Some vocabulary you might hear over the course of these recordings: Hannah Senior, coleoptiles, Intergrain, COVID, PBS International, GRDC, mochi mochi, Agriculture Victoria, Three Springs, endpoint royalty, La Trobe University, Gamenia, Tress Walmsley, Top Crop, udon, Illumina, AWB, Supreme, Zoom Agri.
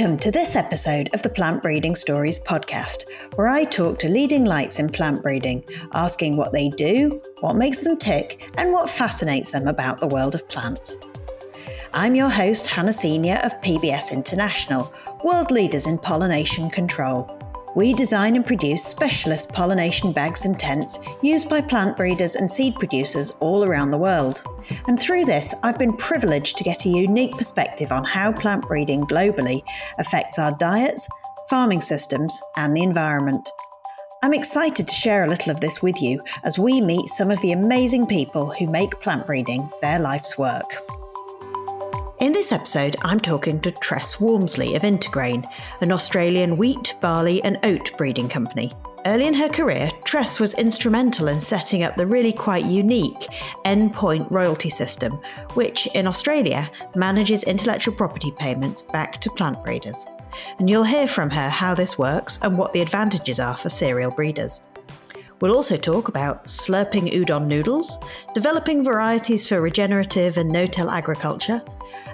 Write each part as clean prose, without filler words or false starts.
Welcome to this episode of the Plant Breeding Stories podcast, where I talk to leading lights in plant breeding, asking what they do, what makes them tick, and what fascinates them about the world of plants. I'm your host, Hannah Senior of PBS International, world leaders in pollination control. We design and produce specialist pollination bags and tents used by plant breeders and seed producers all around the world. And through this, I've been privileged to get a unique perspective on how plant breeding globally affects our diets, farming systems, and the environment. I'm excited to share a little of this with you as we meet some of the amazing people who make plant breeding their life's work. In this episode, I'm talking to Tress Walmsley of Intergrain, an Australian wheat, barley and oat breeding company. Early in her career, Tress was instrumental in setting up the really quite unique Endpoint royalty system, which in Australia manages intellectual property payments back to plant breeders. And you'll hear from her how this works and what the advantages are for cereal breeders. We'll also talk about slurping udon noodles, developing varieties for regenerative and no-till agriculture,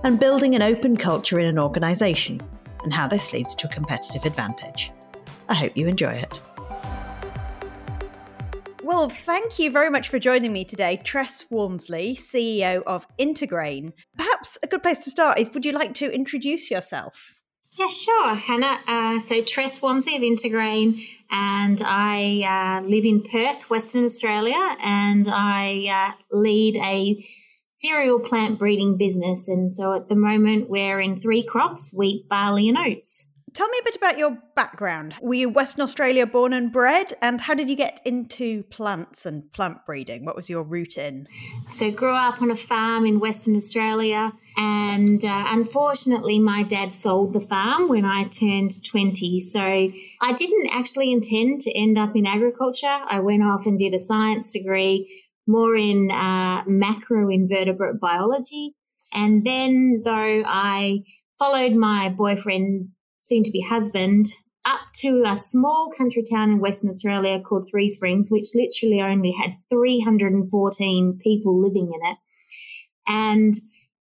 and building an open culture in an organisation, and how this leads to a competitive advantage. I hope you enjoy it. Well, thank you very much for joining me today, Tress Walmsley, CEO of Intergrain. Perhaps a good place to start is, would you like to introduce yourself? Yeah, sure, Hannah. So Tress Walmsley of Intergrain, and I live in Perth, Western Australia, and I lead a cereal plant breeding business. And so at the moment we're in three crops: wheat, barley and oats. Tell me a bit about your background. Were you Western Australia born and bred? And how did you get into plants and plant breeding? What was your route in? So grew up on a farm in Western Australia. And unfortunately, my dad sold the farm when I turned 20. So I didn't actually intend to end up in agriculture. I went off and did a science degree, more in macroinvertebrate biology. And then, though, I followed my boyfriend, soon-to-be husband, up to a small country town in Western Australia called Three Springs, which literally only had 314 people living in it, and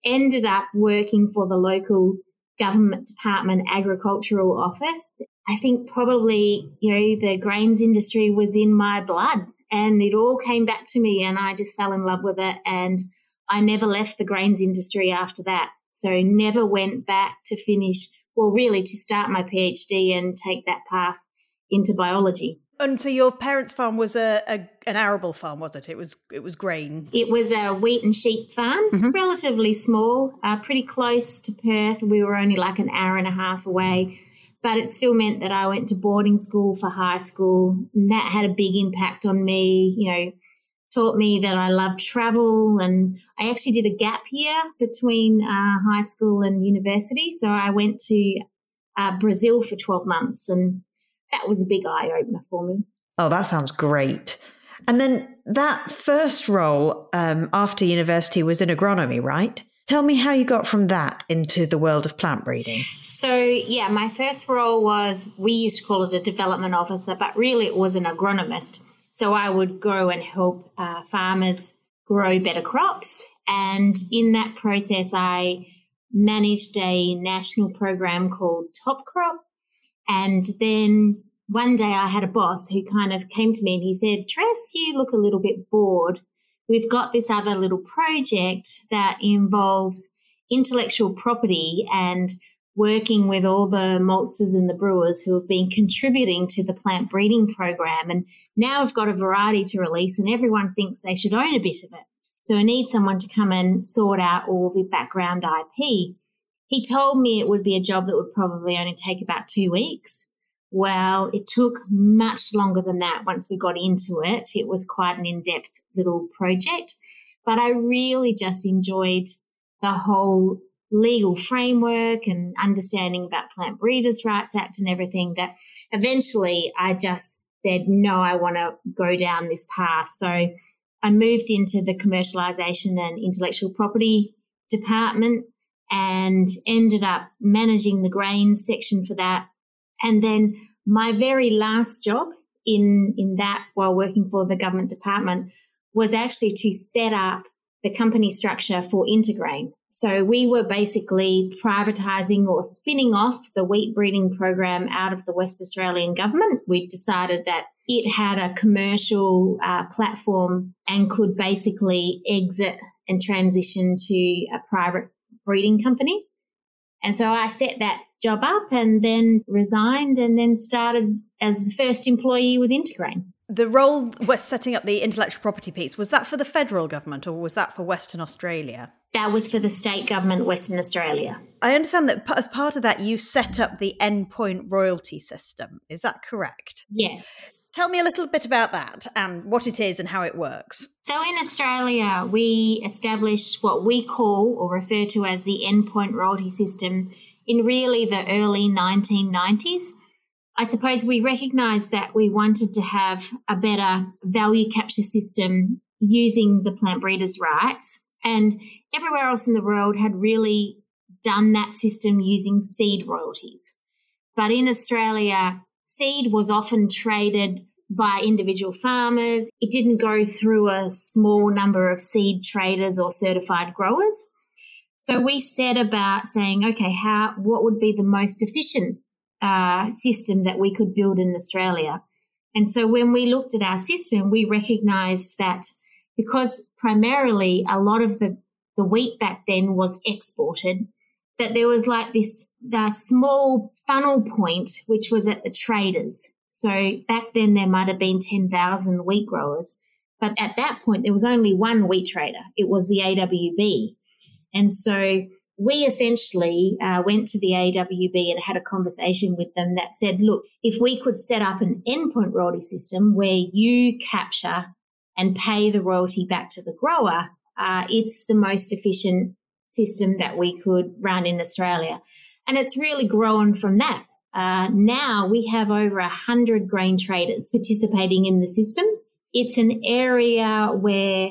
ended up working for the local government department agricultural office. I think probably, the grains industry was in my blood, and it all came back to me, and I just fell in love with it, and I never left the grains industry after that. So never went back to finish, well, really to start my PhD and take that path into biology. And so your parents' farm was an arable farm, was it? It was grain. It was a wheat and sheep farm, relatively small, pretty close to Perth. We were only like an hour and a half away. But it still meant that I went to boarding school for high school, and that had a big impact on me, taught me that I loved travel. And I actually did a gap year between high school and university. So I went to Brazil for 12 months, and that was a big eye-opener for me. Oh, that sounds great. And then that first role after university was in agronomy, right? Tell me how you got from that into the world of plant breeding. So, yeah, my first role was, we used to call it a development officer, but really it was an agronomist. So I would go and help farmers grow better crops. And in that process, I managed a national program called Top Crop. And then one day I had a boss who kind of came to me and he said, "Tress, you look a little bit bored. We've got this other little project that involves intellectual property and working with all the maltsters and the brewers who have been contributing to the plant breeding program. And now we've got a variety to release and everyone thinks they should own a bit of it. So I need someone to come and sort out all the background IP." He told me it would be a job that would probably only take about 2 weeks. Well, it took much longer than that. Once we got into it, it was quite an in-depth little project. But I really just enjoyed the whole legal framework and understanding about Plant Breeders' Rights Act and everything, that eventually I just said, no, I want to go down this path. So I moved into the commercialisation and intellectual property department and ended up managing the grains section for that. And then my very last job in that, while working for the government department, was actually to set up the company structure for Intergrain. So we were basically privatising or spinning off the wheat breeding program out of the West Australian government. We decided that it had a commercial platform and could basically exit and transition to a private breeding company. And so I set that job up and then resigned and then started as the first employee with Intergrain. The role was setting up the intellectual property piece. Was that for the federal government or was that for Western Australia? That was for the state government, Western Australia. I understand that as part of that, you set up the endpoint royalty system. Is that correct? Yes. Tell me a little bit about that and what it is and how it works. So in Australia, we established what we call or refer to as the endpoint royalty system in really the early 1990s. I suppose we recognised that we wanted to have a better value capture system using the plant breeders' rights, and everywhere else in the world had really done that system using seed royalties. But in Australia, seed was often traded by individual farmers. It didn't go through a small number of seed traders or certified growers. So we set about saying, okay, what would be the most efficient system that we could build in Australia? And so when we looked at our system, we recognised that because primarily a lot of the wheat back then was exported, that there was like this small funnel point, which was at the traders. So back then there might have been 10,000 wheat growers. But at that point, there was only one wheat trader. It was the AWB. And so we essentially went to the AWB and had a conversation with them that said, look, if we could set up an endpoint royalty system where you capture and pay the royalty back to the grower, it's the most efficient system that we could run in Australia. And it's really grown from that. Now we have over 100 grain traders participating in the system. It's an area where,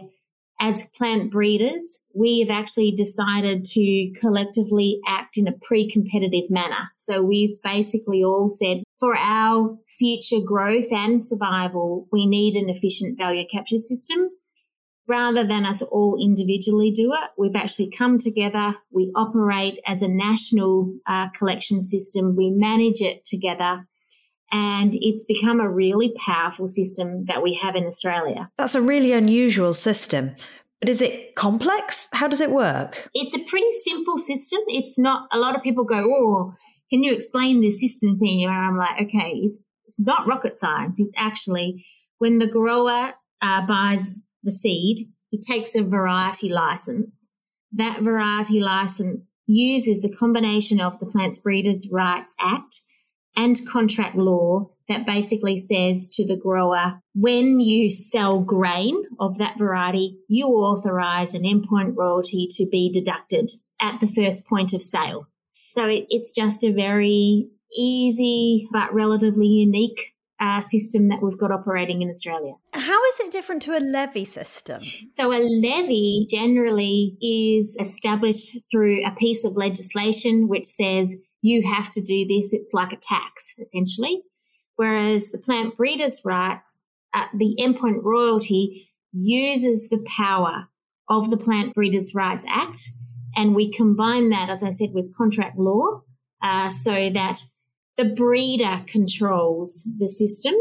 as plant breeders, we have actually decided to collectively act in a pre-competitive manner. So we've basically all said, for our future growth and survival, we need an efficient value capture system. Rather than us all individually do it, we've actually come together. We operate as a national collection system. We manage it together. And it's become a really powerful system that we have in Australia. That's a really unusual system. But is it complex? How does it work? It's a pretty simple system. It's not, a lot of people go, oh, can you explain this system thing? And I'm like, okay, it's not rocket science. It's actually when the grower buys the seed, he takes a variety license. That variety license uses a combination of the Plants Breeders' Rights Act and contract law that basically says to the grower, when you sell grain of that variety, you authorise an endpoint royalty to be deducted at the first point of sale. So it's just a very easy but relatively unique system that we've got operating in Australia. How is it different to a levy system? So a levy generally is established through a piece of legislation which says, you have to do this. It's like a tax, essentially. Whereas the plant breeders' rights, the endpoint royalty uses the power of the Plant Breeders' Rights Act, and we combine that, as I said, with contract law so that the breeder controls the system.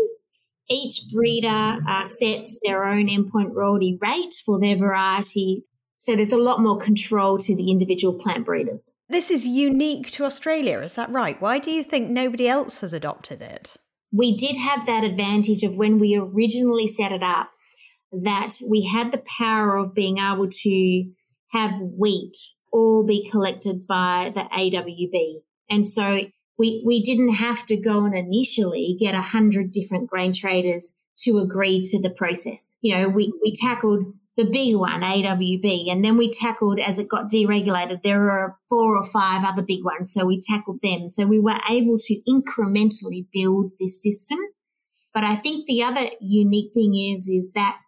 Each breeder sets their own endpoint royalty rate for their variety. So there's a lot more control to the individual plant breeders. This is unique to Australia, is that right? Why do you think nobody else has adopted it? We did have that advantage of when we originally set it up, that we had the power of being able to have wheat all be collected by the AWB. And so we didn't have to go and initially get 100 different grain traders to agree to the process. You know, we tackled the big one, AWB, and then we tackled, as it got deregulated, there were 4 or 5 other big ones, so we tackled them. So we were able to incrementally build this system. But I think the other unique thing is that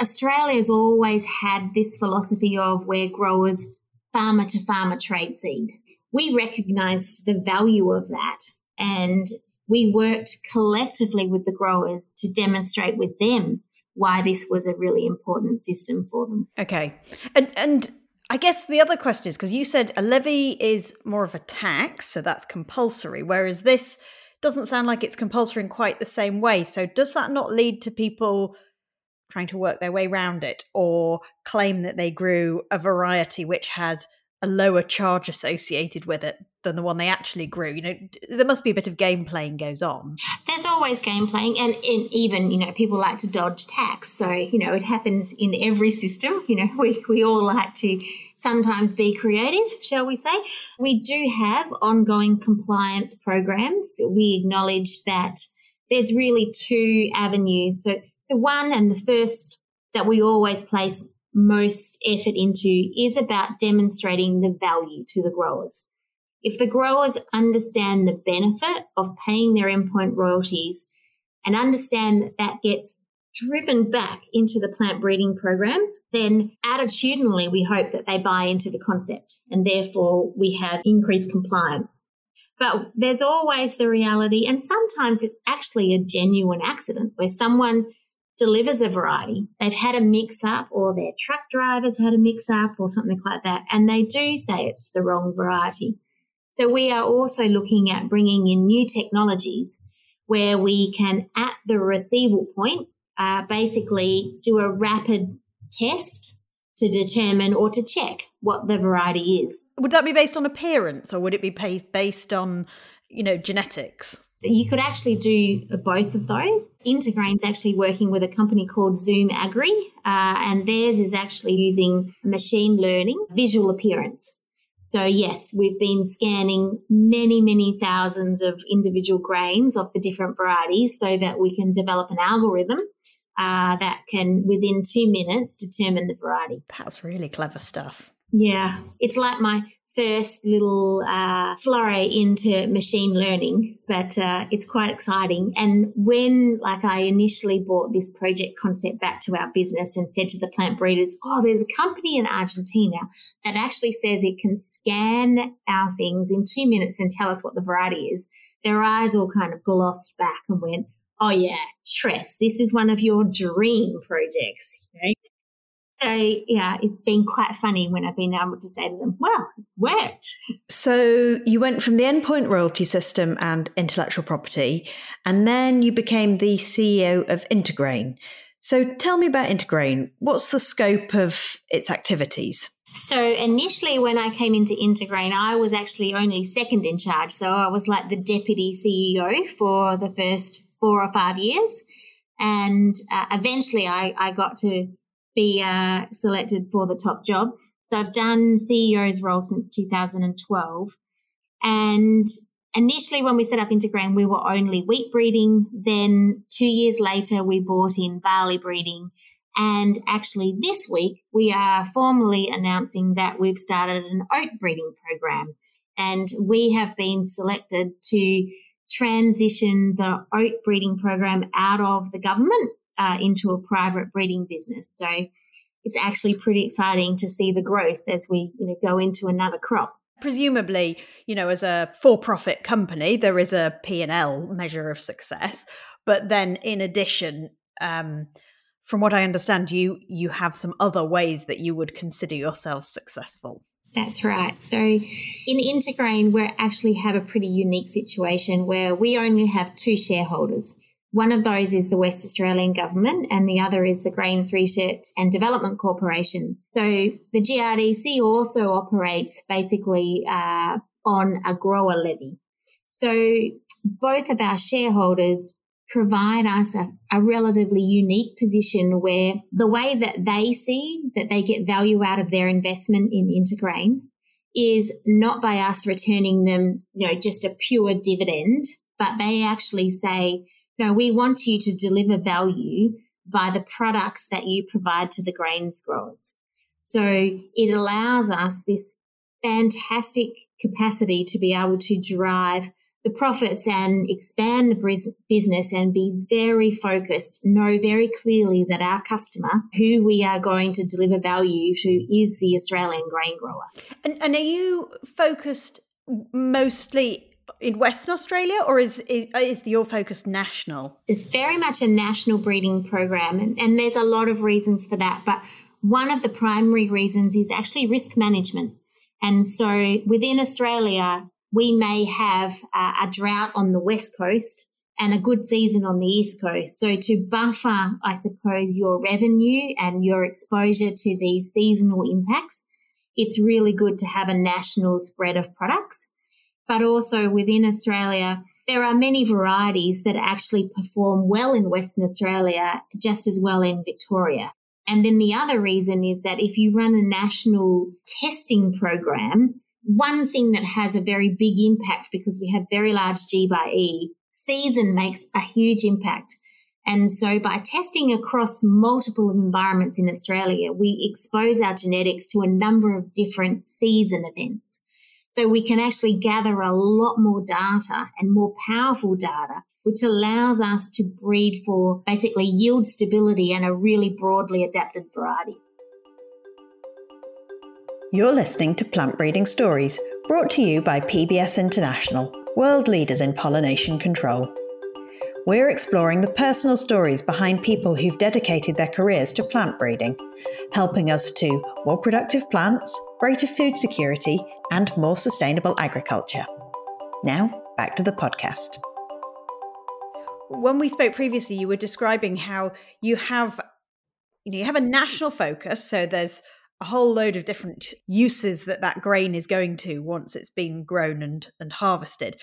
Australia's always had this philosophy of where growers farmer-to-farmer trade seed. We recognised the value of that, and we worked collectively with the growers to demonstrate with them why this was a really important system for them. Okay. And I guess the other question is, because you said a levy is more of a tax, so that's compulsory, whereas this doesn't sound like it's compulsory in quite the same way. So does that not lead to people trying to work their way around it, or claim that they grew a variety which had a lower charge associated with it than the one they actually grew? You know, there must be a bit of game playing goes on. There's always game playing, and even, you know, people like to dodge tax. So, you know, it happens in every system. You know, we all like to sometimes be creative, shall we say. We do have ongoing compliance programs. We acknowledge that there's really two avenues. So one, and the first that we always place most effort into, is about demonstrating the value to the growers. If the growers understand the benefit of paying their endpoint royalties and understand that that gets driven back into the plant breeding programs, then attitudinally we hope that they buy into the concept, and therefore we have increased compliance. But there's always the reality, and sometimes it's actually a genuine accident where someone delivers a variety. They've had a mix-up, or their truck driver's had a mix-up or something like that, and they do say it's the wrong variety. So we are also looking at bringing in new technologies where we can, at the receival point, basically do a rapid test to determine or to check what the variety is. Would that be based on appearance, or would it be based on, you know, genetics? You could actually do both of those. Intergrain's actually working with a company called Zoom Agri, and theirs is actually using machine learning, visual appearance. So, yes, we've been scanning many, many thousands of individual grains of the different varieties so that we can develop an algorithm that can, within 2 minutes, determine the variety. That's really clever stuff. Yeah. It's like my first little foray into machine learning, but it's quite exciting. And when, like, I initially brought this project concept back to our business and said to the plant breeders, oh, there's a company in Argentina that actually says it can scan our things in 2 minutes and tell us what the variety is, their eyes all kind of glossed back and went, oh, yeah, Tress, this is one of your dream projects, you know? So, yeah, it's been quite funny when I've been able to say to them, well, it's worked. So you went from the endpoint royalty system and intellectual property, and then you became the CEO of Intergrain. So tell me about Intergrain. What's the scope of its activities? So initially when I came into Intergrain, I was actually only second in charge. So I was like the deputy CEO for the first 4 or 5 years. And eventually I got to be selected for the top job. So I've done CEO's role since 2012. And initially when we set up Intergrain, we were only wheat breeding. Then 2 years later, we brought in barley breeding. And actually this week, we are formally announcing that we've started an oat breeding program. And we have been selected to transition the oat breeding program out of the government into a private breeding business. So it's actually pretty exciting to see the growth as we, you know, go into another crop. Presumably, you know, as a for-profit company, there is a P&L measure of success. But then in addition, from what I understand, you have some other ways that you would consider yourself successful. That's right. So in Intergrain, we actually have a pretty unique situation where we only have two shareholders. One of those is the West Australian government and the other is the Grains Research and Development Corporation. So the GRDC also operates basically on a grower levy. So both of our shareholders provide us a relatively unique position where the way that they see that they get value out of their investment in Intergrain is not by us returning them, you know, just a pure dividend, but they actually say, no, we want you to deliver value by the products that you provide to the grains growers. So it allows us this fantastic capacity to be able to drive the profits and expand the business and be very focused, know very clearly that our customer, who we are going to deliver value to, is the Australian grain grower. And are you focused mostly in Western Australia, or is your focus national? It's very much a national breeding program, and there's a lot of reasons for that. But one of the primary reasons is actually risk management. And so within Australia, we may have a drought on the West Coast and a good season on the East Coast. So to buffer, I suppose, your revenue and your exposure to these seasonal impacts, it's really good to have a national spread of products. But also within Australia, there are many varieties that actually perform well in Western Australia, just as well in Victoria. And then the other reason is that if you run a national testing program, one thing that has a very big impact, because we have very large G/E, season makes a huge impact. And so by testing across multiple environments in Australia, we expose our genetics to a number of different season events. So we can actually gather a lot more data and more powerful data, which allows us to breed for basically yield stability and a really broadly adapted variety. You're listening to Plant Breeding Stories, brought to you by PBS International, world leaders in pollination control. We're exploring the personal stories behind people who've dedicated their careers to plant breeding, helping us to more productive plants, greater food security, and more sustainable agriculture. Now, back to the podcast. When we spoke previously, you were describing how you have a national focus, so there's a whole load of different uses that grain is going to once it's been grown and harvested.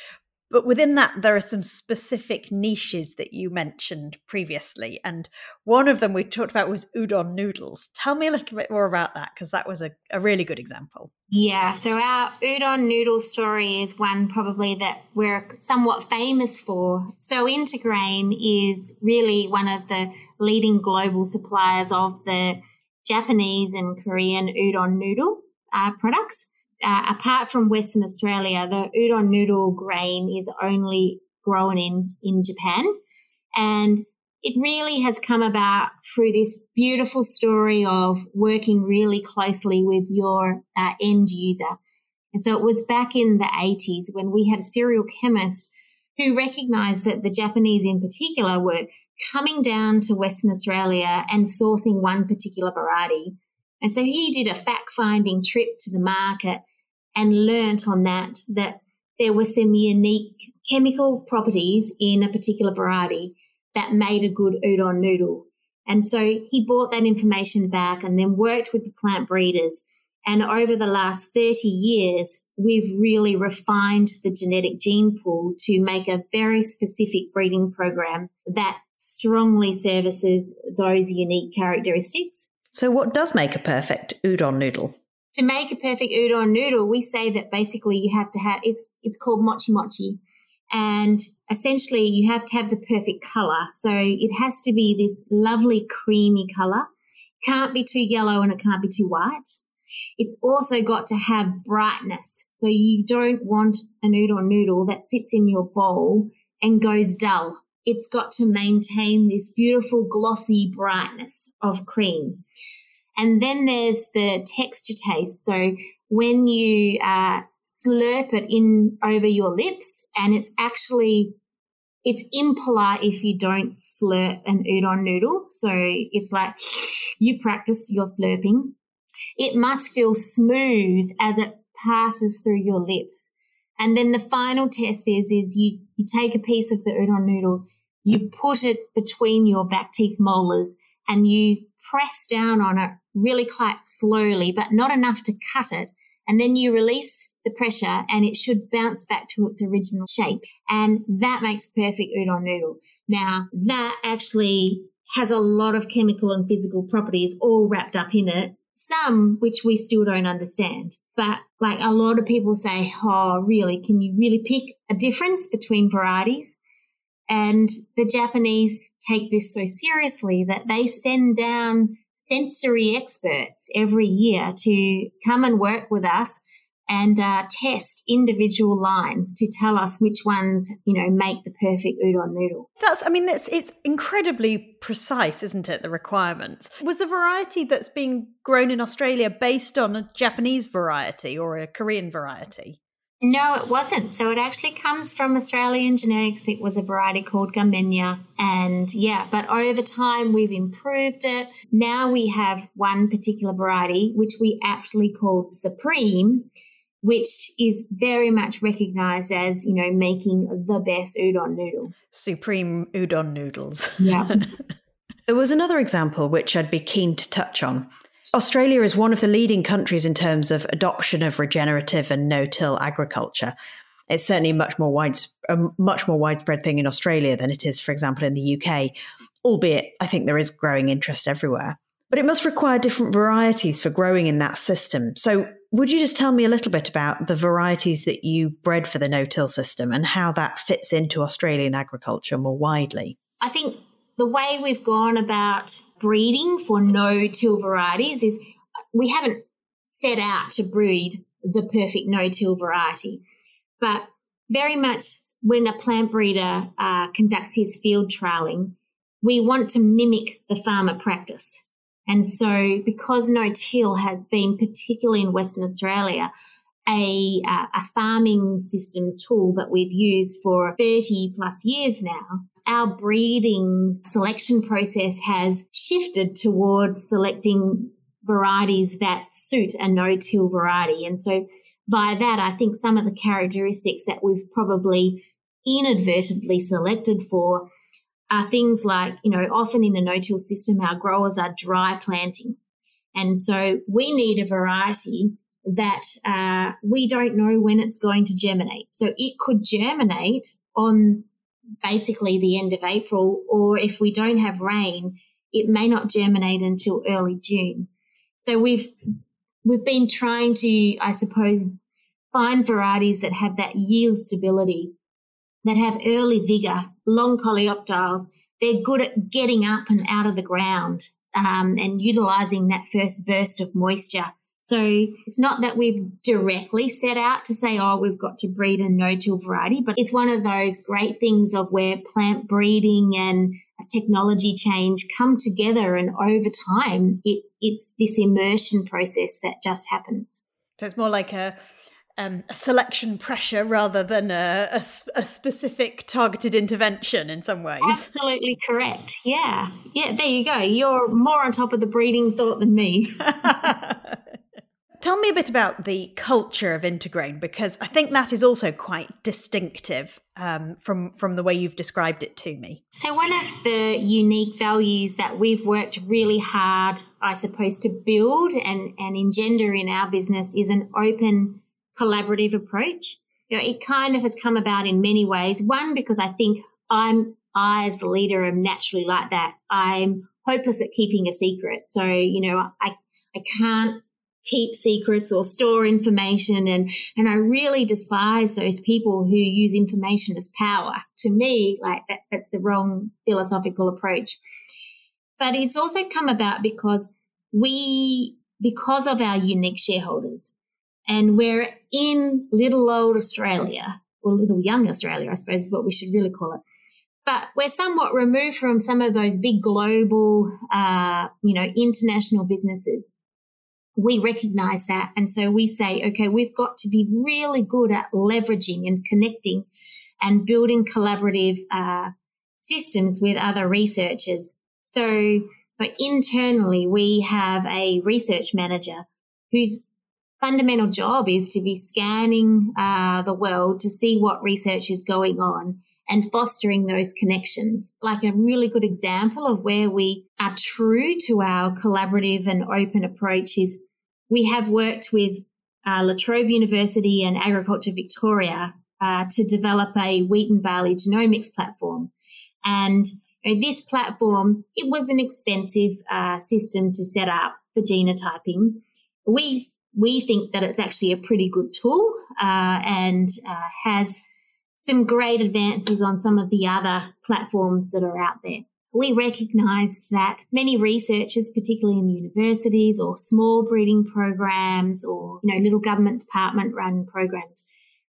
But within that, there are some specific niches that you mentioned previously. And one of them we talked about was udon noodles. Tell me a little bit more about that, because that was a really good example. Yeah, so our udon noodle story is one probably that we're somewhat famous for. So Intergrain is really one of the leading global suppliers of the Japanese and Korean udon noodle products. Apart from Western Australia, the udon noodle grain is only grown in Japan. And it really has come about through this beautiful story of working really closely with your end user. And so it was back in the 80s when we had a cereal chemist who recognised that the Japanese in particular were coming down to Western Australia and sourcing one particular variety. And so he did a fact-finding trip to the market and learnt on that there were some unique chemical properties in a particular variety that made a good udon noodle. And so he brought that information back and then worked with the plant breeders. And over the last 30 years, we've really refined the genetic gene pool to make a very specific breeding program that strongly services those unique characteristics. So what does make a perfect udon noodle? To make a perfect udon noodle, we say that basically you have to have, it's called mochi mochi. And essentially you have to have the perfect colour. So it has to be this lovely creamy colour. Can't be too yellow and it can't be too white. It's also got to have brightness. So you don't want an udon noodle that sits in your bowl and goes dull. It's got to maintain this beautiful glossy brightness of cream. And then there's the texture taste. So when you slurp it in over your lips, and it's impolite if you don't slurp an udon noodle. So it's like you practice your slurping. It must feel smooth as it passes through your lips. And then the final test is you take a piece of the udon noodle, you put it between your back teeth molars and you press down on it really quite slowly, but not enough to cut it. And then you release the pressure and it should bounce back to its original shape. And that makes perfect udon noodle. Now, that actually has a lot of chemical and physical properties all wrapped up in it, some which we still don't understand. But like a lot of people say, oh, really, can you really pick a difference between varieties? And the Japanese take this so seriously that they send down sensory experts every year to come and work with us and test individual lines to tell us which ones, make the perfect udon noodle. It's incredibly precise, isn't it, the requirements? Was the variety that's being grown in Australia based on a Japanese variety or a Korean variety? No, it wasn't. So it actually comes from Australian genetics. It was a variety called Gamenia. And yeah, but over time we've improved it. Now we have one particular variety, which we aptly called Supreme, which is very much recognized as, you know, making the best udon noodle. Supreme udon noodles. Yeah. There was another example which I'd be keen to touch on. Australia is one of the leading countries in terms of adoption of regenerative and no-till agriculture. It's certainly a much more widespread thing in Australia than it is, for example, in the UK, albeit I think there is growing interest everywhere. But it must require different varieties for growing in that system. So would you just tell me a little bit about the varieties that you bred for the no-till system and how that fits into Australian agriculture more widely? I think the way we've gone about breeding for no-till varieties is we haven't set out to breed the perfect no-till variety, but very much when a plant breeder conducts his field trialling, we want to mimic the farmer practice. And so because no-till has been, particularly in Western Australia, a farming system tool that we've used for 30 plus years now, our breeding selection process has shifted towards selecting varieties that suit a no-till variety. And so by that, I think some of the characteristics that we've probably inadvertently selected for are things like, you know, often in a no-till system, our growers are dry planting. And so we need a variety that we don't know when it's going to germinate. So it could germinate on basically the end of April, or if we don't have rain, it may not germinate until early June. So we've been trying to, I suppose, find varieties that have that yield stability, that have early vigor, long coleoptiles. They're good at getting up and out of the ground and utilizing that first burst of moisture. So it's not that we've directly set out to say, oh, we've got to breed a no-till variety, but it's one of those great things of where plant breeding and technology change come together, and over time it's this immersion process that just happens. So it's more like a selection pressure rather than a specific targeted intervention in some ways. Absolutely correct. Yeah. Yeah, there you go. You're more on top of the breeding thought than me. Tell me a bit about the culture of Intergrain, because I think that is also quite distinctive from the way you've described it to me. So one of the unique values that we've worked really hard, I suppose, to build and engender in our business is an open, collaborative approach. You know, it kind of has come about in many ways. One, because I think I as the leader am naturally like that. I'm hopeless at keeping a secret. So, you know, I can't keep secrets or store information. And I really despise those people who use information as power. To me, like that's the wrong philosophical approach. But it's also come about because of our unique shareholders, and we're in little old Australia, or little young Australia, I suppose is what we should really call it. But we're somewhat removed from some of those big global, international businesses. We recognise that, and so we say, okay, we've got to be really good at leveraging and connecting and building collaborative systems with other researchers. So but internally we have a research manager whose fundamental job is to be scanning the world to see what research is going on and fostering those connections. Like a really good example of where we are true to our collaborative and open approach is we have worked with La Trobe University and Agriculture Victoria to develop a wheat and barley genomics platform. And this platform, it was an expensive system to set up for genotyping. We think that it's actually a pretty good tool and has some great advances on some of the other platforms that are out there. We recognised that many researchers, particularly in universities or small breeding programs or, you know, little government department run programs,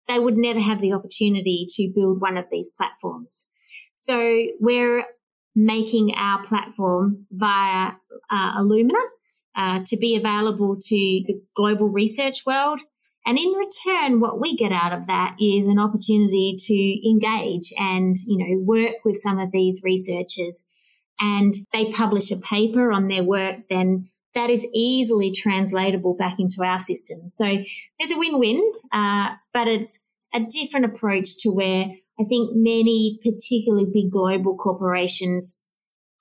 they would never have the opportunity to build one of these platforms. So we're making our platform via Illumina to be available to the global research world And in return, what we get out of that is an opportunity to engage and, you know, work with some of these researchers. And they publish a paper on their work, then that is easily translatable back into our system. So there's a win-win, but it's a different approach to where I think many, particularly big global corporations,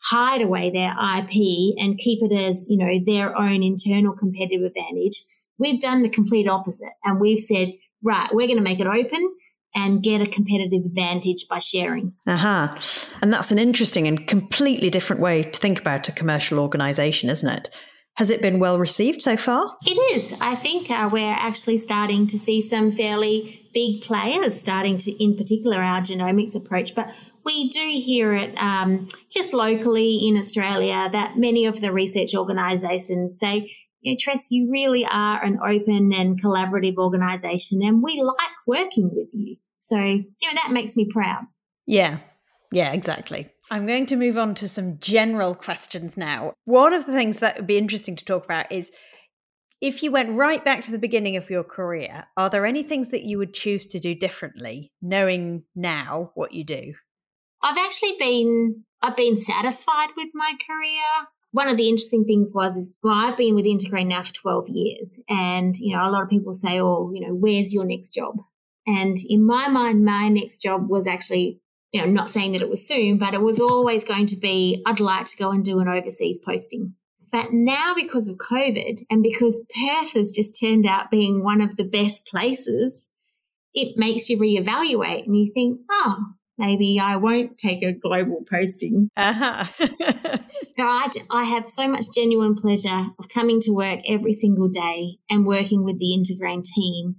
hide away their IP and keep it as, you know, their own internal competitive advantage. We've done the complete opposite, and we've said, right, we're going to make it open and get a competitive advantage by sharing. And that's an interesting and completely different way to think about a commercial organisation, isn't it? Has it been well received so far? It is. I think we're actually starting to see some fairly big players starting to, in particular, our genomics approach. But we do hear it just locally in Australia that many of the research organisations say, you know, Tress, you really are an open and collaborative organisation and we like working with you. So, you know, that makes me proud. Yeah, exactly. I'm going to move on to some general questions now. One of the things that would be interesting to talk about is if you went right back to the beginning of your career, are there any things that you would choose to do differently, knowing now what you do? I've been satisfied with my career. One of the interesting things was I've been with Intergrain now for 12 years and, you know, a lot of people say, oh, you know, where's your next job? And in my mind, my next job was actually, you know, not saying that it was soon, but it was always going to be, I'd like to go and do an overseas posting. But now because of COVID and because Perth has just turned out being one of the best places, it makes you reevaluate and you think, oh, maybe I won't take a global posting. I have so much genuine pleasure of coming to work every single day and working with the Intergrain team.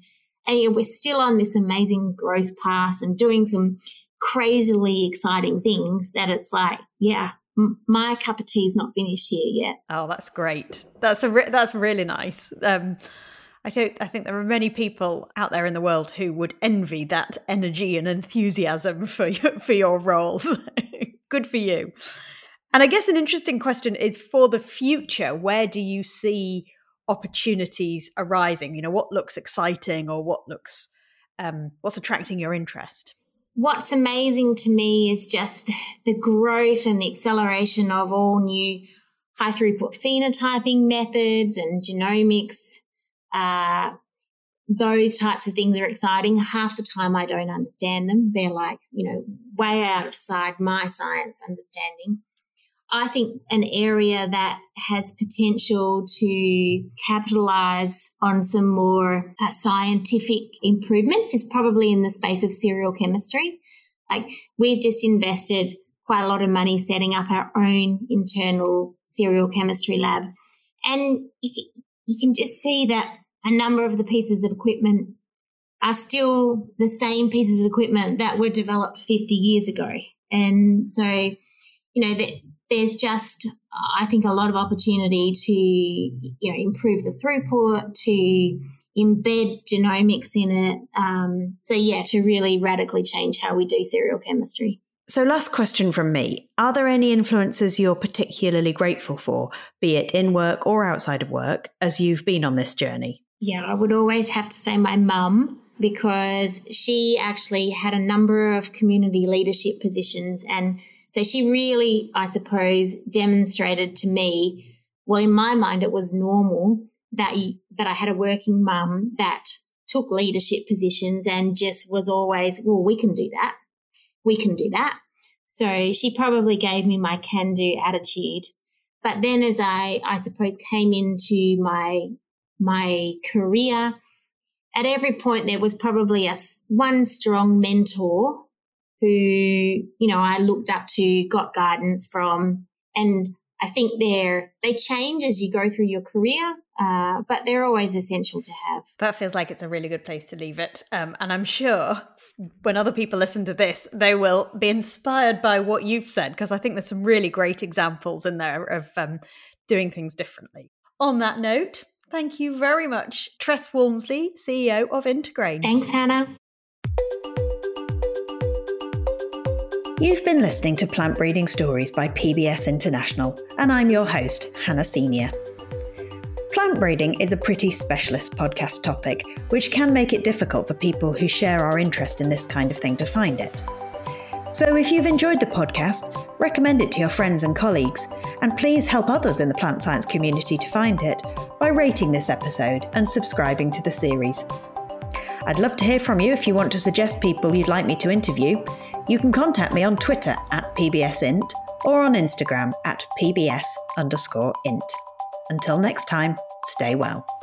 And you know, we're still on this amazing growth path and doing some crazily exciting things that it's like, yeah, my cup of tea is not finished here yet. Oh, that's great. That's really nice. I think there are many people out there in the world who would envy that energy and enthusiasm for your roles. Good for you. And I guess an interesting question is for the future, where do you see opportunities arising? You know, what looks exciting or what looks what's attracting your interest? What's amazing to me is just the growth and the acceleration of all new high throughput phenotyping methods and genomics. Those types of things are exciting. Half the time I don't understand them. They're like, you know, way outside my science understanding. I think an area that has potential to capitalise on some more scientific improvements is probably in the space of serial chemistry. Like we've just invested quite a lot of money setting up our own internal serial chemistry lab. And you can just see that a number of the pieces of equipment are still the same pieces of equipment that were developed 50 years ago. And so, you know, there's just, I think, a lot of opportunity to, you know, improve the throughput, to embed genomics in it. To really radically change how we do serial chemistry. So last question from me. Are there any influences you're particularly grateful for, be it in work or outside of work, as you've been on this journey? Yeah, I would always have to say my mum, because she actually had a number of community leadership positions. And so she really, I suppose, demonstrated to me, well, in my mind, it was normal that I had a working mum that took leadership positions and just was always, well, we can do that. We can do that. So she probably gave me my can-do attitude. But then as I suppose, came into my career, at every point there was probably one strong mentor who, you know, I looked up to, got guidance from. And I think they change as you go through your career, but they're always essential to have. That feels like it's a really good place to leave it. And I'm sure when other people listen to this, they will be inspired by what you've said, because I think there's some really great examples in there of doing things differently. On that note, thank you very much, Tress Walmsley, CEO of Intergrain. Thanks, Hannah. You've been listening to Plant Breeding Stories by PBS International, and I'm your host, Hannah Senior. Plant breeding is a pretty specialist podcast topic, which can make it difficult for people who share our interest in this kind of thing to find it. So if you've enjoyed the podcast, recommend it to your friends and colleagues, and please help others in the plant science community to find it by rating this episode and subscribing to the series. I'd love to hear from you if you want to suggest people you'd like me to interview. You can contact me on Twitter @PBSInt or on Instagram @PBS_int. Until next time, stay well.